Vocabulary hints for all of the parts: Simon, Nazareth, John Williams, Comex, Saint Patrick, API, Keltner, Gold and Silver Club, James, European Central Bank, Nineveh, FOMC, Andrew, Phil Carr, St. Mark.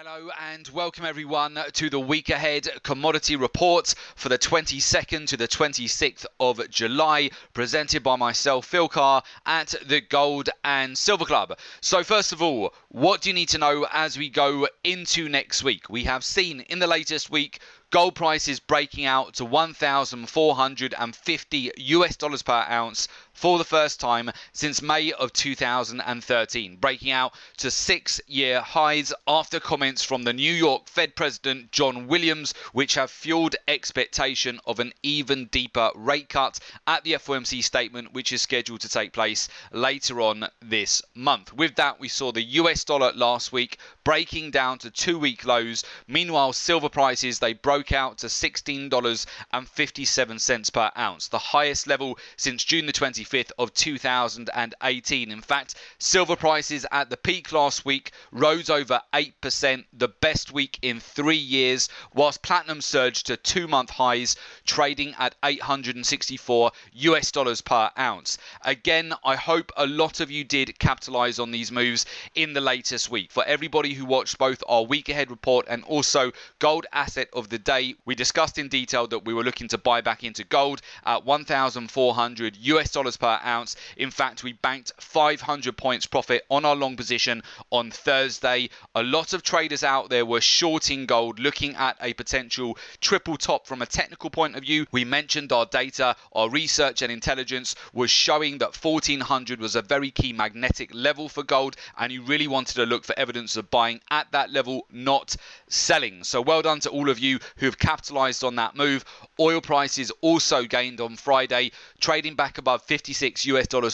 Hello and welcome everyone to the week ahead commodity report for the 22nd to the 26th of July, presented by myself, Phil Carr, at the Gold and Silver Club. So first of all, what do you need to know as we go into next week? We have seen in the latest week gold prices breaking out to $1,450 per ounce for the first time since May of 2013, breaking out to six-year highs after comments from the New York Fed President John Williams, which have fueled expectation of an even deeper rate cut at the FOMC statement, which is scheduled to take place later on this month. With that, we saw the US dollar last week breaking down to two-week lows. Meanwhile, silver prices, they broke out to $16.57 per ounce, the highest level since June the 25th of 2018. In fact, silver prices at the peak last week rose over 8%, the best week in 3 years, whilst platinum surged to two-month highs, trading at $864 per ounce. Again, I hope a lot of you did capitalize on these moves in the latest week. For everybody who watched both our week ahead report and also gold asset of the day, we discussed in detail that we were looking to buy back into gold at $1,400 per ounce. In fact, we banked 500 points profit on our long position on Thursday. A lot of traders out there were shorting gold, looking at a potential triple top from a technical point of view. We mentioned our data, our research and intelligence was showing that 1,400 was a very key magnetic level for gold, and you really wanted to look for evidence of buying at that level, not selling. So well done to all of you who have capitalized on that move. Oil prices also gained on Friday, trading back above $56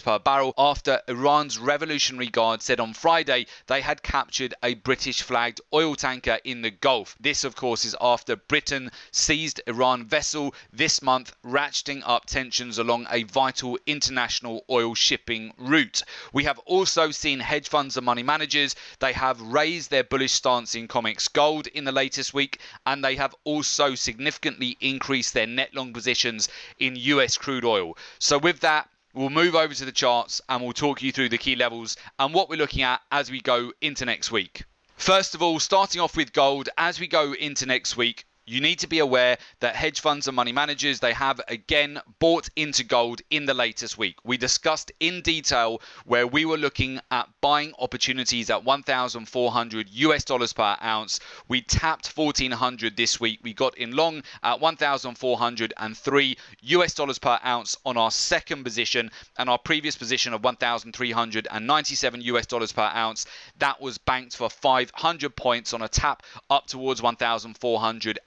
per barrel after Iran's Revolutionary Guard said on Friday they had captured a British flagged oil tanker in the Gulf. This, of course, is after Britain seized Iran vessel this month, ratcheting up tensions along a vital international oil shipping route. We have also seen hedge funds and money managers, they have raised their bullish stance in Comex gold in the latest week, and they have also significantly increased their net long positions in US crude oil. So with that, we'll move over to the charts and we'll talk you through the key levels and what we're looking at as we go into next week. First of all, starting off with gold, as we go into next week, you need to be aware that hedge funds and money managers, they have again bought into gold in the latest week. We discussed in detail where we were looking at buying opportunities at $1,400 per ounce. We tapped 1,400 this week. We got in long at $1,403 per ounce on our second position, and our previous position of $1,397 per ounce. That was banked for 500 points on a tap up towards $1,450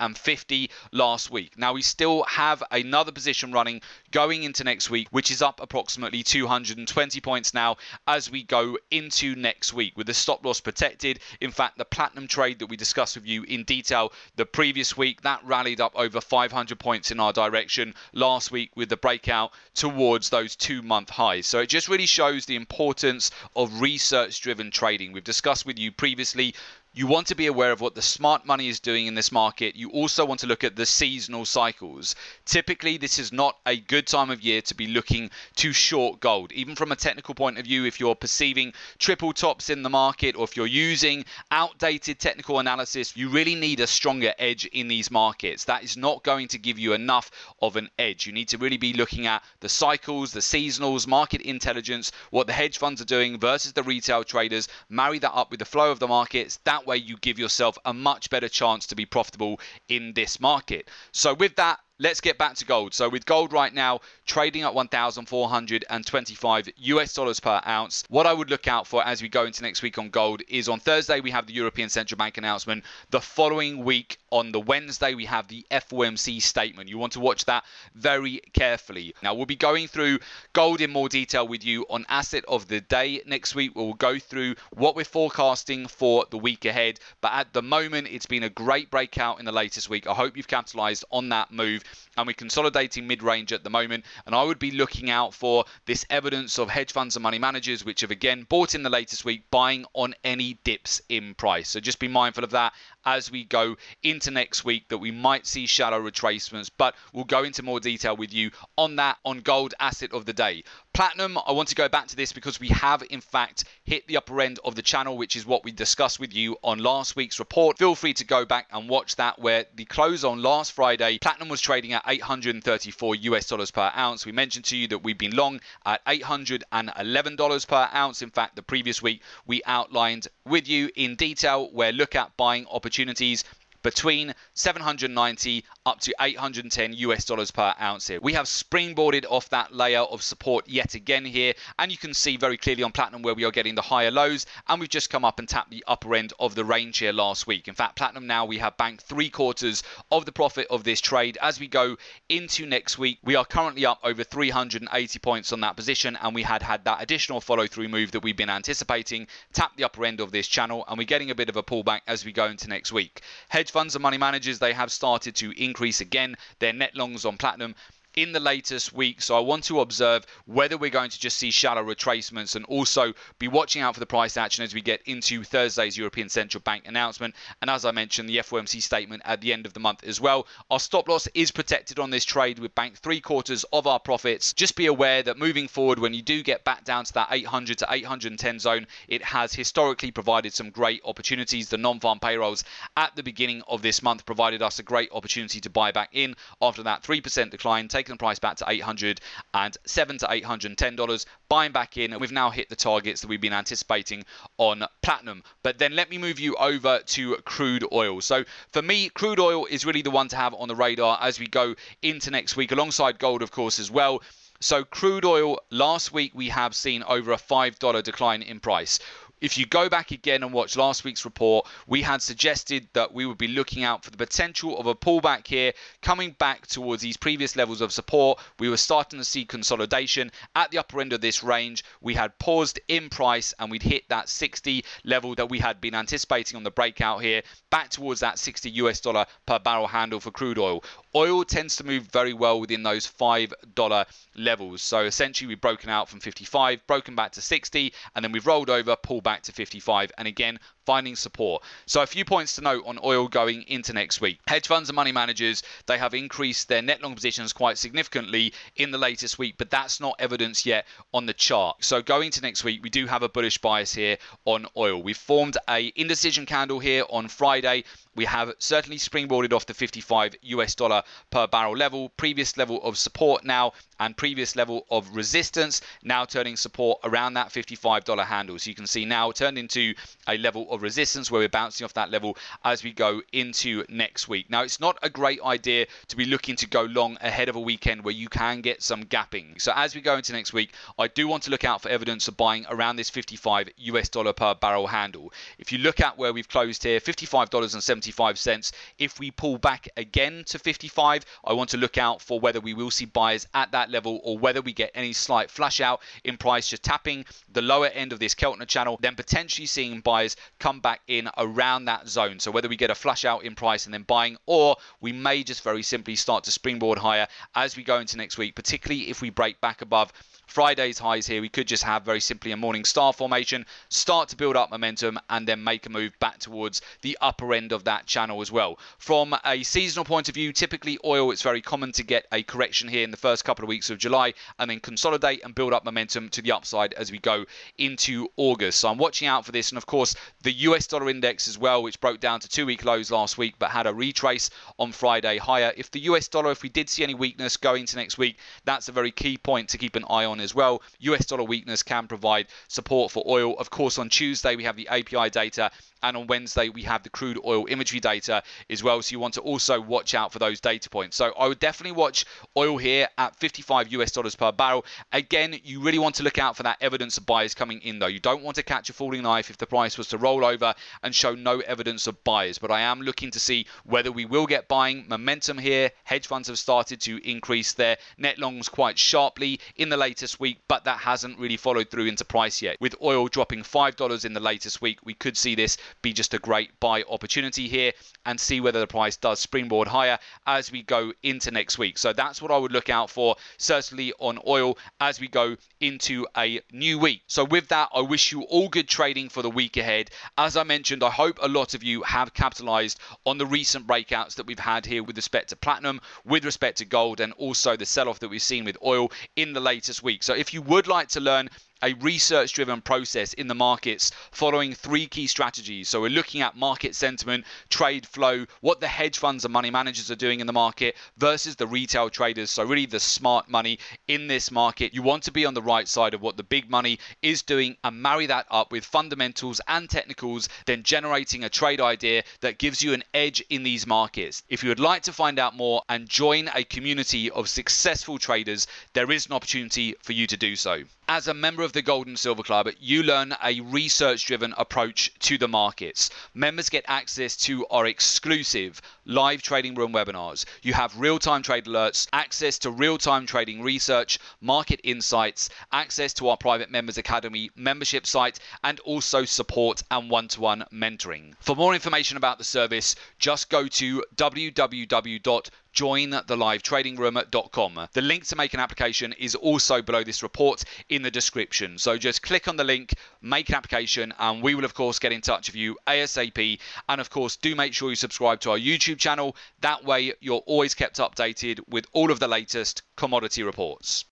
last week. Now we still have another position running going into next week, which is up approximately 220 points now as we go into next week with the stop loss protected. In fact, the platinum trade that we discussed with you in detail the previous week, that rallied up over 500 points in our direction last week with the breakout towards those two-month highs. So it just really shows the importance of research-driven trading. We've discussed with you previously, you want to be aware of what the smart money is doing in this market. You also want to look at the seasonal cycles. Typically, this is not a good time of year to be looking to short gold. Even from a technical point of view, if you're perceiving triple tops in the market or if you're using outdated technical analysis, you really need a stronger edge in these markets. That is not going to give you enough of an edge. You need to really be looking at the cycles, the seasonals, market intelligence, what the hedge funds are doing versus the retail traders. Marry that up with the flow of the markets. That way you give yourself a much better chance to be profitable in this market. So with that, let's get back to gold. So with gold right now trading at $1,425 per ounce, what I would look out for as we go into next week on gold is on Thursday we have the European Central Bank announcement. The following week on the Wednesday we have the FOMC statement. You want to watch that very carefully. Now we'll be going through gold in more detail with you on Asset of the Day next week. We'll go through what we're forecasting for the week ahead. But at the moment, it's been a great breakout in the latest week. I hope you've capitalized on that move. and we're consolidating mid-range at the moment. And I would be looking out for this evidence of hedge funds and money managers, which have again bought in the latest week, buying on any dips in price. So just be mindful of that as we go into next week, that we might see shallow retracements, but we'll go into more detail with you on that, on gold, asset of the day. Platinum, I want to go back to this because we have in fact hit the upper end of the channel, which is what we discussed with you on last week's report. Feel free to go back and watch that, where the close on last Friday, platinum was trading at $834 per ounce. We mentioned to you that we've been long at $811 per ounce. In fact, the previous week we outlined with you in detail where look at buying opportunities between $790 up to $810 per ounce here. We have springboarded off that layer of support yet again here, and you can see very clearly on platinum where we are getting the higher lows, and we've just come up and tapped the upper end of the range here last week. In fact, platinum now we have banked 3/4 of the profit of this trade. As we go into next week, we are currently up over 380 points on that position, and we had that additional follow-through move that we've been anticipating, tap the upper end of this channel, and we're getting a bit of a pullback as we go into next week. Hedge funds and money managers, they have started to increase again their net longs on platinum in the latest week. So I want to observe whether we're going to just see shallow retracements, and also be watching out for the price action as we get into Thursday's European Central Bank announcement. And as I mentioned, the FOMC statement at the end of the month as well. Our stop loss is protected on this trade. We've banked 3/4 of our profits. Just be aware that moving forward, when you do get back down to that 800 to 810 zone, it has historically provided some great opportunities. The non-farm payrolls at the beginning of this month provided us a great opportunity to buy back in after that 3% decline, taking the price back to $807 to $810, buying back in. We've now hit the targets that we've been anticipating on platinum. But then let me move you over to crude oil. So for me, crude oil is really the one to have on the radar as we go into next week, alongside gold, of course, as well. So crude oil, last week we have seen over a $5 decline in price. If you go back again and watch last week's report, we had suggested that we would be looking out for the potential of a pullback here, coming back towards these previous levels of support. We were starting to see consolidation at the upper end of this range. We had paused in price, and we'd hit that 60 level that we had been anticipating on the breakout here, back towards that $60 per barrel handle for crude oil. Oil tends to move very well within those $5 levels. So essentially, we've broken out from 55, broken back to 60, and then we've rolled over, pulled back to 55, and again finding support. So a few points to note on oil going into next week. Hedge funds and money managers, they have increased their net long positions quite significantly in the latest week, but that's not evidence yet on the chart. So going to next week, we do have a bullish bias here on oil. We formed a indecision candle here on Friday. We have certainly springboarded off the $55 per barrel level, previous level of support now, and previous level of resistance, now turning support around that $55 handle. So you can see now turned into a level of resistance where we're bouncing off that level as we go into next week. Now, it's not a great idea to be looking to go long ahead of a weekend where you can get some gapping. So as we go into next week, I do want to look out for evidence of buying around this $55 per barrel handle. If you look at where we've closed here, $55.75. If we pull back again to 55, I want to look out for whether we will see buyers at that level, or whether we get any slight flush out in price, just tapping the lower end of this Keltner channel, then potentially seeing buyers come back in around that zone. So whether we get a flush out in price and then buying, or we may just very simply start to springboard higher as we go into next week, particularly if we break back above Friday's highs here. We could just have very simply a morning star formation, start to build up momentum, and then make a move back towards the upper end of that channel as well. From a seasonal point of view, typically oil, it's very common to get a correction here in the first couple of weeks of July, and then consolidate and build up momentum to the upside as we go into August. So I'm watching out for this, and of course the US dollar index as well, which broke down to two-week lows last week, but had a retrace on Friday higher. If the US dollar, if we did see any weakness going into next week, that's a very key point to keep an eye on as well. US dollar weakness can provide support for oil. Of course, on Tuesday we have the API data, and on Wednesday we have the crude oil inventory data as well. So you want to also watch out for those data points. So I would definitely watch oil here at $55 per barrel. Again, you really want to look out for that evidence of buyers coming in though. You don't want to catch a falling knife if the price was to roll over and show no evidence of buyers. But I am looking to see whether we will get buying momentum here. Hedge funds have started to increase their net longs quite sharply in the latest week, but that hasn't really followed through into price yet. With oil dropping $5 in the latest week, we could see this be just a great buy opportunity here and see whether the price does springboard higher as we go into next week. So that's what I would look out for, certainly on oil as we go into a new week. So with that, I wish you all good trading for the week ahead. As I mentioned, I hope a lot of you have capitalized on the recent breakouts that we've had here with respect to platinum, with respect to gold, and also the sell-off that we've seen with oil in the latest week. So if you would like to learn a research-driven process in the markets following three key strategies. So we're looking at market sentiment, trade flow, what the hedge funds and money managers are doing in the market versus the retail traders. So really the smart money in this market. You want to be on the right side of what the big money is doing and marry that up with fundamentals and technicals, then generating a trade idea that gives you an edge in these markets. If you would like to find out more and join a community of successful traders, there is an opportunity for you to do so. As a member of the Gold and Silver Club, you learn a research-driven approach to the markets. Members get access to our exclusive live trading room webinars. You have real-time trade alerts, access to real-time trading research, market insights, access to our private members academy membership site, and also support and one-to-one mentoring. For more information about the service, just go to www.jointhelivetradingroom.com. The link to make an application is also below this report in the description. So just click on the link, make an application, and we will of course get in touch with you ASAP. And of course, do make sure you subscribe to our YouTube channel. That way you're always kept updated with all of the latest commodity reports.